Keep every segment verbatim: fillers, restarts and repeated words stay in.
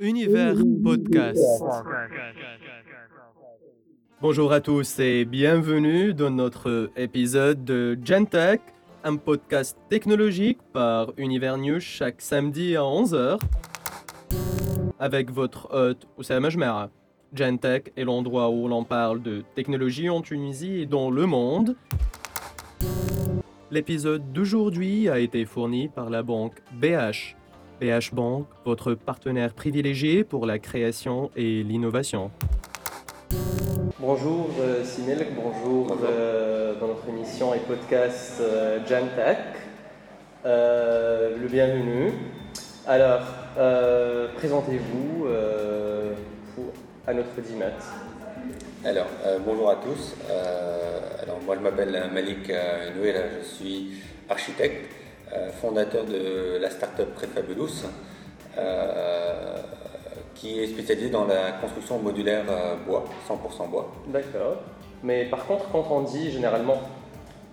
Univers Podcast. Bonjour à tous et bienvenue dans notre épisode de Gentech, un podcast technologique par Univers News chaque samedi à onze heures avec votre hôte Oussama Jemara. Gentech est l'endroit où l'on parle de technologie en Tunisie et dans le monde. L'épisode d'aujourd'hui a été fourni par la banque B H. B H Bank, votre partenaire privilégié pour la création et l'innovation. Bonjour euh, Simelk, bonjour, bonjour. Euh, dans notre émission et podcast euh, Gentech. Euh, le bienvenu. Alors, euh, présentez-vous euh, à notre dimat. Alors, euh, bonjour à tous. Euh, alors, moi je m'appelle Malek Nouira, je suis architecte. Fondateur de la start-up Prefabulous, euh, qui est spécialisée dans la construction modulaire bois, cent pour cent bois. D'accord. Mais par contre, quand on dit généralement,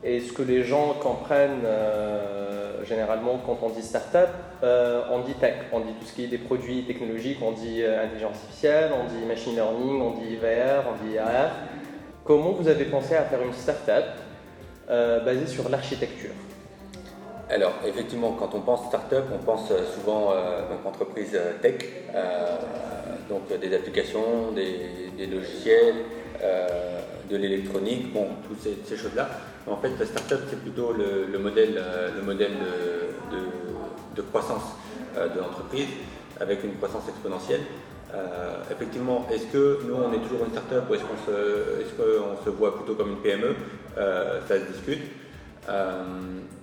et ce que les gens comprennent euh, généralement quand on dit start-up, euh, on dit tech, on dit tout ce qui est des produits technologiques, on dit euh, intelligence artificielle, on dit machine learning, on dit V R, on dit A R. Comment vous avez pensé à faire une start-up euh, basée sur l'architecture ? Alors effectivement, quand on pense start-up, on pense souvent euh, donc entreprise tech, euh, donc des applications, des, des logiciels, euh, de l'électronique, bon, toutes ces, ces choses-là. En fait, la start-up, c'est plutôt le, le modèle, le modèle de, de, de croissance euh, de l'entreprise avec une croissance exponentielle. Euh, effectivement, est-ce que nous on est toujours une start-up ou est-ce qu'on se, est-ce qu'on se voit plutôt comme une P M E ? euh, Ça se discute. Euh,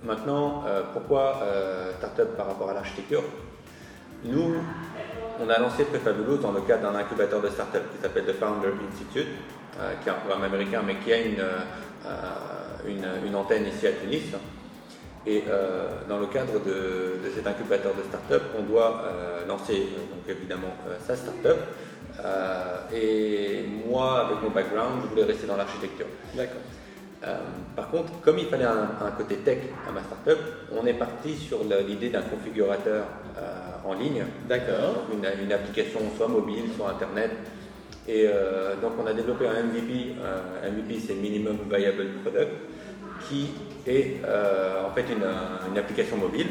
maintenant, euh, pourquoi euh, start-up par rapport à l'architecture ? Nous, on a lancé Prefabulous dans le cadre d'un incubateur de start-up qui s'appelle The Founder Institute, euh, qui est un programme américain mais qui a une, euh, une, une antenne ici à Tunis. Et euh, dans le cadre de, de cet incubateur de start-up, on doit euh, lancer donc évidemment euh, sa start-up. Euh, et moi, avec mon background, je voulais rester dans l'architecture. D'accord. Euh, par contre, comme il fallait un, un côté tech à ma startup, on est parti sur la, l'idée d'un configurateur euh, en ligne. D'accord. Une, une application soit mobile, soit internet. Et euh, donc on a développé un M V P. Un M V P, c'est Minimum Viable Product, qui est euh, en fait une, une application mobile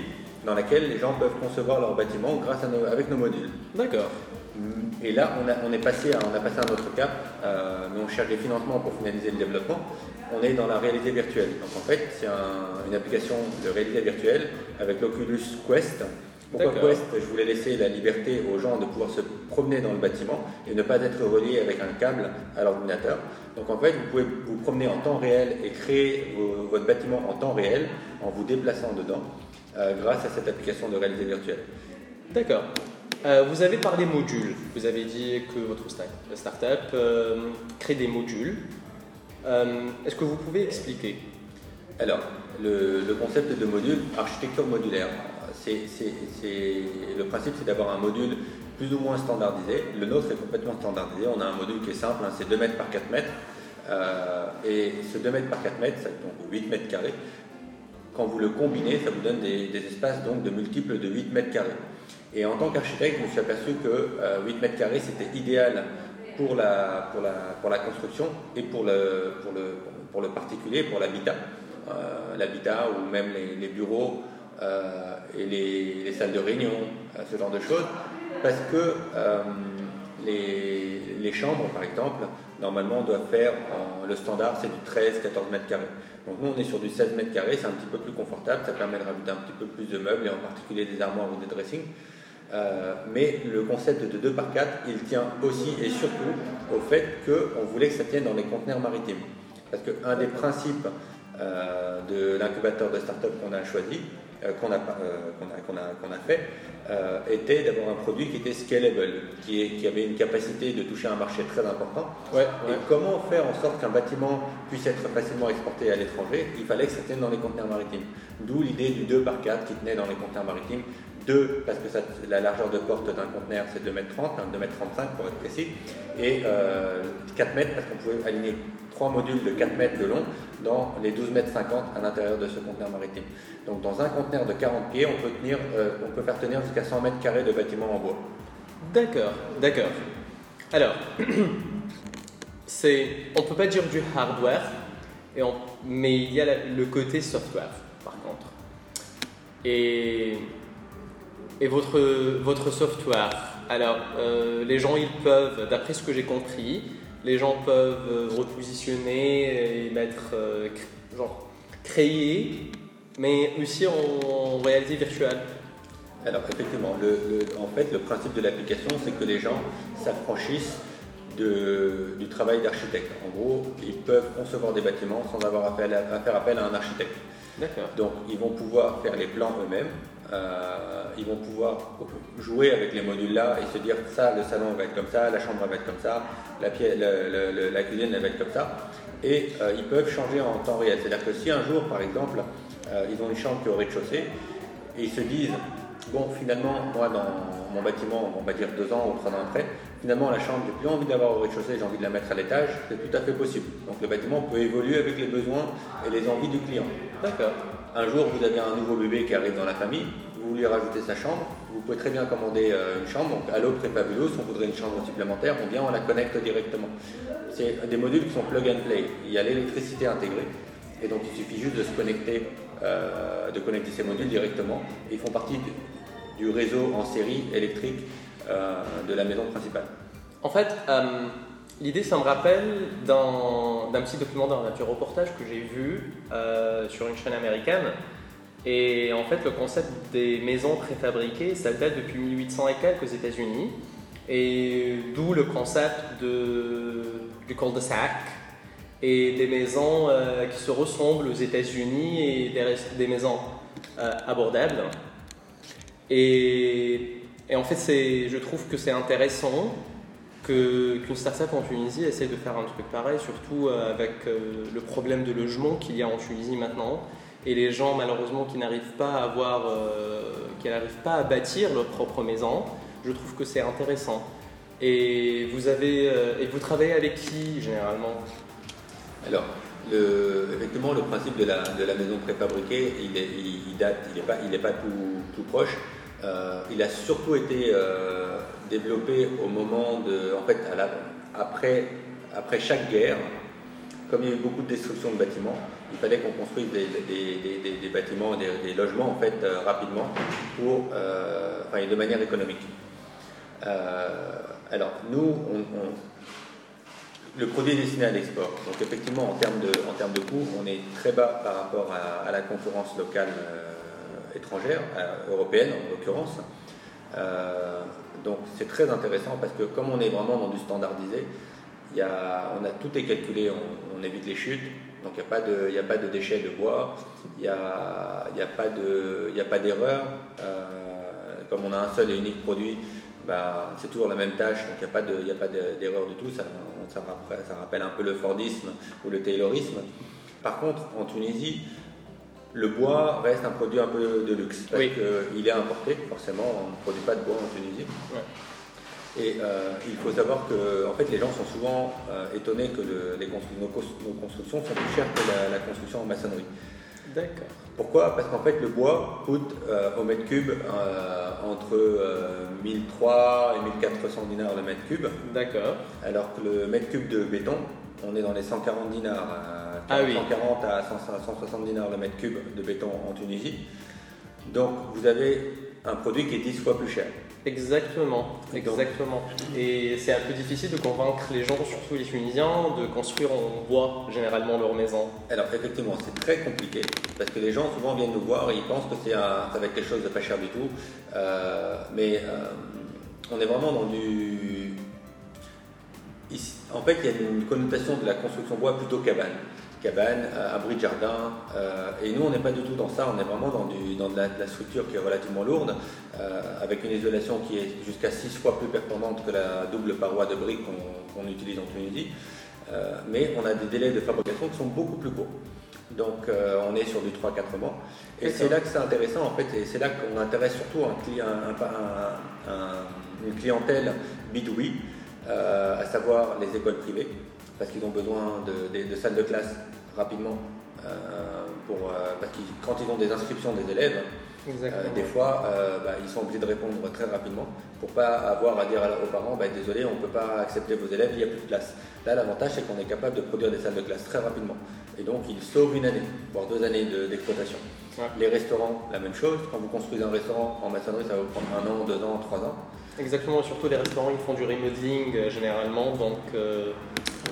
dans laquelle les gens peuvent concevoir leur bâtiment grâce à nos, avec nos modules. D'accord. Et là, on a, on est passé à, on a passé à un autre cap, euh, mais on cherche des financements pour finaliser le développement. On est dans la réalité virtuelle. Donc en fait, c'est un, une application de réalité virtuelle avec l'Oculus Quest. Pourquoi D'accord. Quest ? Je voulais laisser la liberté aux gens de pouvoir se promener dans le bâtiment et ne pas être relié avec un câble à l'ordinateur. Donc en fait, vous pouvez vous promener en temps réel et créer vos, votre bâtiment en temps réel en vous déplaçant dedans euh, grâce à cette application de réalité virtuelle. D'accord. Euh, vous avez parlé modules, vous avez dit que votre start-up euh, crée des modules. Euh, est-ce que vous pouvez expliquer ? Alors, le, le concept de module, architecture modulaire, c'est, c'est, c'est, le principe c'est d'avoir un module plus ou moins standardisé. Le nôtre est complètement standardisé, on a un module qui est simple, hein, c'est deux mètres par quatre mètres. Euh, et ce deux mètres par quatre mètres, ça, donc huit mètres carrés, quand vous le combinez, ça vous donne des, des espaces donc, de multiples de huit mètres carrés. Et en tant qu'architecte, je me suis aperçu que euh, huit mètres carrés c'était idéal pour la, pour la, pour la construction et pour le, pour le, pour le particulier, pour l'habitat. Euh, l'habitat ou même les, les bureaux euh, et les, les salles de réunion, euh, ce genre de choses. Parce que euh, les, les chambres, par exemple, normalement doivent faire, en, le standard c'est du treize à quatorze mètres carrés. Donc nous on est sur du seize mètres carrés, c'est un petit peu plus confortable, ça permet de rajouter un petit peu plus de meubles et en particulier des armoires ou des dressings. Euh, mais le concept de deux par quatre, il tient aussi et surtout au fait qu'on voulait que ça tienne dans les conteneurs maritimes. Parce qu'un des principes euh, de l'incubateur de start-up qu'on a choisi, euh, qu'on, a, euh, qu'on, a, qu'on, a, qu'on a fait, euh, était d'avoir un produit qui était scalable, qui, est, qui avait une capacité de toucher un marché très important. Ouais, ouais. Et comment faire en sorte qu'un bâtiment puisse être facilement exporté à l'étranger ? Il fallait que ça tienne dans les conteneurs maritimes. D'où l'idée du deux par quatre qui tenait dans les conteneurs maritimes. deux, parce que ça, la largeur de porte d'un conteneur c'est deux mètres trente, hein, deux mètres trente-cinq pour être précis, et euh, quatre mètres parce qu'on pouvait aligner trois modules de quatre mètres de long dans les douze mètres cinquante à l'intérieur de ce conteneur maritime. Donc dans un conteneur de quarante pieds, on peut, tenir, euh, on peut faire tenir jusqu'à cent mètres carrés de bâtiment en bois. D'accord, d'accord. Alors, c'est, on ne peut pas dire du hardware, et on, mais il y a la, le côté software, par contre. Et, et votre, votre software, alors, euh, les gens, ils peuvent, d'après ce que j'ai compris, les gens peuvent repositionner et mettre, euh, cr- genre, créer, mais aussi en, en réalité virtuelle. Alors effectivement, le, le, en fait, le principe de l'application, c'est que les gens s'affranchissent de, du travail d'architecte. En gros, ils peuvent concevoir des bâtiments sans avoir à faire, à faire appel à un architecte. D'accord. Donc, ils vont pouvoir faire les plans eux-mêmes. Euh, ils vont pouvoir jouer avec les modules là et se dire ça, le salon va être comme ça, la chambre va être comme ça, la, pièce, le, le, le, la cuisine va être comme ça. Et euh, ils peuvent changer en temps réel. C'est-à-dire que si un jour, par exemple, euh, ils ont une chambre qui est au rez-de-chaussée et ils se disent bon, finalement, moi, dans mon bâtiment, on va dire deux ans ou trois ans après, finalement, la chambre, j'ai plus envie d'avoir au rez-de-chaussée, j'ai envie de la mettre à l'étage, c'est tout à fait possible. Donc, le bâtiment peut évoluer avec les besoins et les envies du client. D'accord. Un jour, vous avez un nouveau bébé qui arrive dans la famille, vous voulez rajouter sa chambre, vous pouvez très bien commander une chambre. Donc, à l'eau Prefabulous, on voudrait une chambre supplémentaire, on vient, on la connecte directement. C'est des modules qui sont plug and play. Il y a l'électricité intégrée. Et donc, il suffit juste de se connecter, euh, de connecter ces modules directement. Et ils font partie de, du réseau en série électrique euh, de la maison principale. En fait, euh, l'idée, ça me rappelle d'un, d'un petit documentaire, d'un petit reportage que j'ai vu euh, sur une chaîne américaine. Et en fait, le concept des maisons préfabriquées, ça date depuis mille huit cents et quelques aux États-Unis. Et d'où le concept de, du cul-de-sac. Et des maisons euh, qui se ressemblent aux États-Unis et des, des maisons euh, abordables. Et, et en fait, c'est, je trouve que c'est intéressant que, qu'une start-up en Tunisie essaie de faire un truc pareil, surtout euh, avec euh, le problème de logement qu'il y a en Tunisie maintenant. Et les gens, malheureusement, qui n'arrivent pas à avoir, euh, qui n'arrivent pas à bâtir leur propre maison, je trouve que c'est intéressant. Et vous avez, euh, et vous travaillez avec qui généralement ? Alors, le, effectivement, le principe de la, de la maison préfabriquée, il est, il, il date, il n'est pas, il n'est pas tout, tout proche. Euh, il a surtout été euh, développé au moment de, en fait, à la, après, après chaque guerre, comme il y a eu beaucoup de destruction de bâtiments, il fallait qu'on construise des, des, des, des bâtiments, des, des logements en fait euh, rapidement, pour, euh, enfin, de manière économique. Euh, alors, nous, on, on le produit est destiné à l'export. Donc effectivement, en termes de, en termes de coûts, on est très bas par rapport à, à la concurrence locale euh, étrangère, euh, européenne en l'occurrence. Euh, donc c'est très intéressant parce que comme on est vraiment dans du standardisé, y a, on a tout est calculé, on, on évite les chutes. Donc il n'y a pas de, y a pas de déchets de bois, il n'y a, y a pas de, y a pas d'erreur. Euh, comme on a un seul et unique produit, bah, c'est toujours la même tâche, donc il n'y a pas, de, y a pas de, d'erreur du tout. Ça, on, ça, rappelle, ça rappelle un peu le Fordisme ou le Taylorisme. Par contre, en Tunisie, le bois reste un produit un peu de luxe, parce oui. qu'il est importé, forcément, on ne produit pas de bois en Tunisie. Ouais. Et euh, il faut savoir que en fait, les gens sont souvent euh, étonnés que le, les constru- nos, constru- nos constructions sont plus chères que la, la construction en maçonnerie. D'accord. Pourquoi ? Parce qu'en fait, le bois coûte euh, au mètre cube euh, entre euh, mille trois cents et mille quatre cents dinars le mètre cube. D'accord. Alors que le mètre cube de béton, on est dans les cent quarante dinars, euh, ah oui. cent quarante à cent soixante dinars le mètre cube de béton en Tunisie. Donc, vous avez un produit qui est dix fois plus cher. Exactement, exactement. Et c'est un peu difficile de convaincre les gens, surtout les Tunisiens, de construire en bois généralement leur maison. Alors effectivement, c'est très compliqué parce que les gens souvent viennent nous voir et ils pensent que c'est un, ça va être quelque chose de pas cher du tout. Euh, mais euh, on est vraiment dans du... En fait, il y a une connotation de la construction bois plutôt cabane. cabane, euh, abri de jardin, euh, et nous on n'est pas du tout dans ça, on est vraiment dans, du, dans de, la, de la structure qui est relativement lourde, euh, avec une isolation qui est jusqu'à six fois plus performante que la double paroi de briques qu'on, qu'on utilise en Tunisie, euh, mais on a des délais de fabrication qui sont beaucoup plus courts, donc euh, on est sur du trois à quatre mois, et c'est, c'est là que c'est intéressant en fait, et c'est là qu'on intéresse surtout un client, un, un, un, une clientèle bidouille, euh, à savoir les écoles privées, parce qu'ils ont besoin de, de, de salles de classe rapidement, euh, pour, euh, parce que quand ils ont des inscriptions des élèves, Euh, des fois, euh, bah, ils sont obligés de répondre très rapidement pour ne pas avoir à dire aux parents bah, « Désolé, on ne peut pas accepter vos élèves, il n'y a plus de classe ». Là, l'avantage, c'est qu'on est capable de produire des salles de classe très rapidement. Et donc, ils sauvent une année, voire deux années de, d'exploitation. Ouais. Les restaurants, la même chose. Quand vous construisez un restaurant en maçonnerie, ça va vous prendre un an, deux ans, trois ans. Exactement, surtout les restaurants, ils font du remodeling euh, généralement, donc... Euh...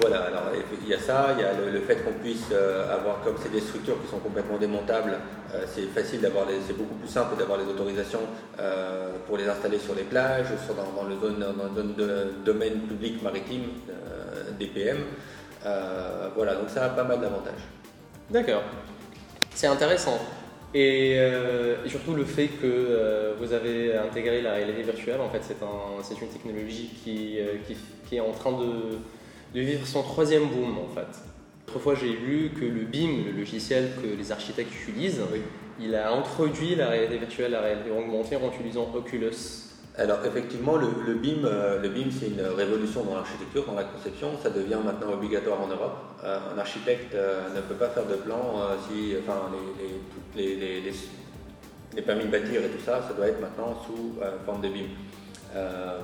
Voilà, alors il y a ça, il y a le, le fait qu'on puisse euh, avoir, comme c'est des structures qui sont complètement démontables, euh, c'est facile d'avoir, les, c'est beaucoup plus simple d'avoir les autorisations euh, pour les installer sur les plages, sur, dans, dans, le zone, dans le zone de domaine public maritime, euh, D P M. Euh, voilà, donc ça a pas mal d'avantages. D'accord, c'est intéressant. Et, euh, et surtout le fait que euh, vous avez intégré la réalité virtuelle, en fait c'est, un, c'est une technologie qui, euh, qui, qui est en train de... de vivre son troisième boom en fait. Autrefois j'ai lu que le B I M, le logiciel que les architectes utilisent, oui. il a introduit la réalité virtuelle, la réalité augmentée en utilisant Oculus. Alors effectivement le, le, B I M, le B I M c'est une révolution dans l'architecture, dans la conception, ça devient maintenant obligatoire en Europe. Euh, un architecte euh, ne peut pas faire de plan euh, si, enfin les, les, les, les, les, les permis de bâtir et tout ça, ça doit être maintenant sous euh, forme de B I M. Euh,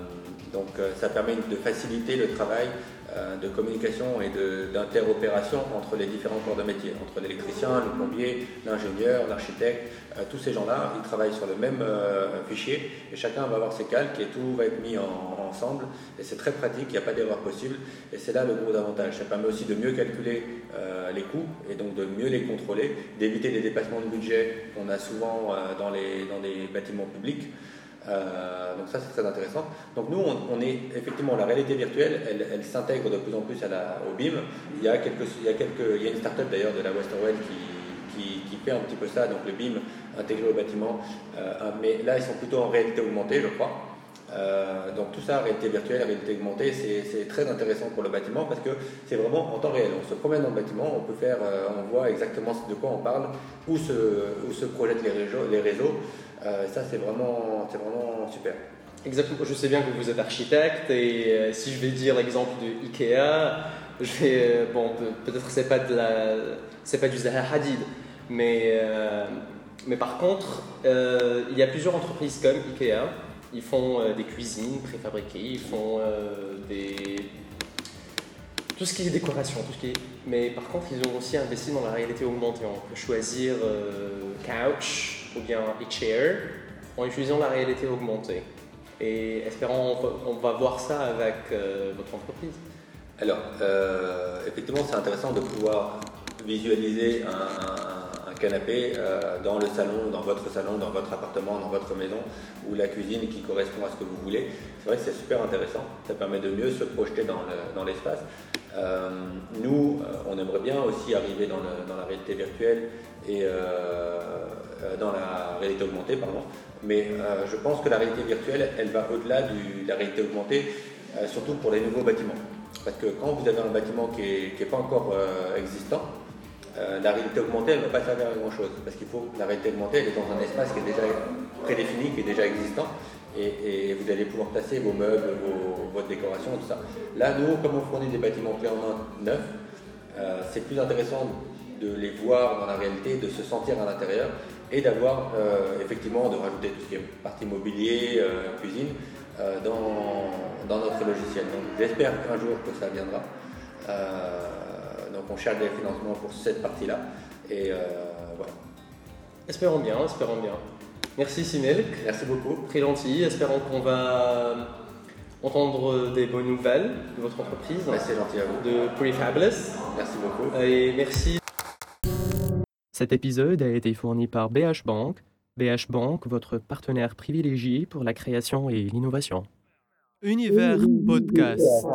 donc ça permet de faciliter le travail euh, de communication et de, d'interopération entre les différents corps de métier, entre l'électricien, le plombier, l'ingénieur, l'architecte, euh, tous ces gens-là, ils travaillent sur le même euh, fichier et chacun va avoir ses calques et tout va être mis en, en ensemble et c'est très pratique, il n'y a pas d'erreur possible et c'est là le gros avantage, ça permet aussi de mieux calculer euh, les coûts et donc de mieux les contrôler, d'éviter les dépassements de budget qu'on a souvent euh, dans les, dans les bâtiments publics. Euh, donc ça c'est très intéressant. Donc nous on, on est effectivement la réalité virtuelle, elle, elle s'intègre de plus en plus à la, au B I M. Il y a quelques, il y a quelques, il y a une start-up d'ailleurs de la Westerwelle qui, qui, qui fait un petit peu ça. Donc le B I M intégré au bâtiment, euh, mais là ils sont plutôt en réalité augmentée, je crois. Euh, donc tout ça, réalité virtuelle, réalité augmentée, c'est, c'est très intéressant pour le bâtiment parce que c'est vraiment en temps réel. On se promène dans le bâtiment, on peut faire, euh, on voit exactement de quoi on parle, où se, où se projettent les réseaux. Les réseaux. Euh, ça c'est vraiment, c'est vraiment super. Exactement. Je sais bien que vous êtes architecte et euh, si je vais dire l'exemple de IKEA, je vais, euh, bon, peut-être c'est pas de la, c'est pas du Zaha Hadid, mais euh, mais par contre, euh, il y a plusieurs entreprises comme IKEA. Ils font euh, des cuisines préfabriquées, ils font euh, des... tout ce qui est décoration, tout ce qui est... Mais par contre, ils ont aussi investi dans la réalité augmentée. On peut choisir euh, couch ou bien a chair en utilisant la réalité augmentée. Et espérons on va voir ça avec euh, votre entreprise. Alors, euh, effectivement, c'est intéressant de pouvoir visualiser un... un... canapé euh, dans le salon, dans votre salon, dans votre appartement, dans votre maison ou la cuisine qui correspond à ce que vous voulez. C'est vrai que c'est super intéressant, ça permet de mieux se projeter dans, le, dans l'espace. Euh, nous, euh, on aimerait bien aussi arriver dans, le, dans la réalité virtuelle et euh, dans la réalité augmentée, pardon. Mais euh, je pense que la réalité virtuelle, elle va au-delà de la réalité augmentée, euh, surtout pour les nouveaux bâtiments. Parce que quand vous avez un bâtiment qui n'est pas encore euh, existant, Euh, la réalité augmentée, elle ne va pas servir à grand chose parce qu'il faut la réalité augmentée, elle est dans un espace qui est déjà prédéfini, qui est déjà existant et, et vous allez pouvoir placer vos meubles, vos, votre décoration, tout ça. Là, nous, comme on fournit des bâtiments clés en main neufs, euh, c'est plus intéressant de les voir dans la réalité, de se sentir à l'intérieur et d'avoir euh, effectivement de rajouter tout ce qui est partie mobilier, euh, cuisine euh, dans, dans notre logiciel. Donc, j'espère qu'un jour que ça viendra. Euh, Donc on cherche des financements pour cette partie-là et euh, voilà. Espérons bien, espérons bien. Merci Simelk. Merci beaucoup. Très gentil. Espérons qu'on va entendre des bonnes nouvelles de votre entreprise. Merci, gentil à vous. De Prefabulous. Merci beaucoup. Et merci. Cet épisode a été fourni par B H Bank. B H Bank, votre partenaire privilégié pour la création et l'innovation. Univers Podcast.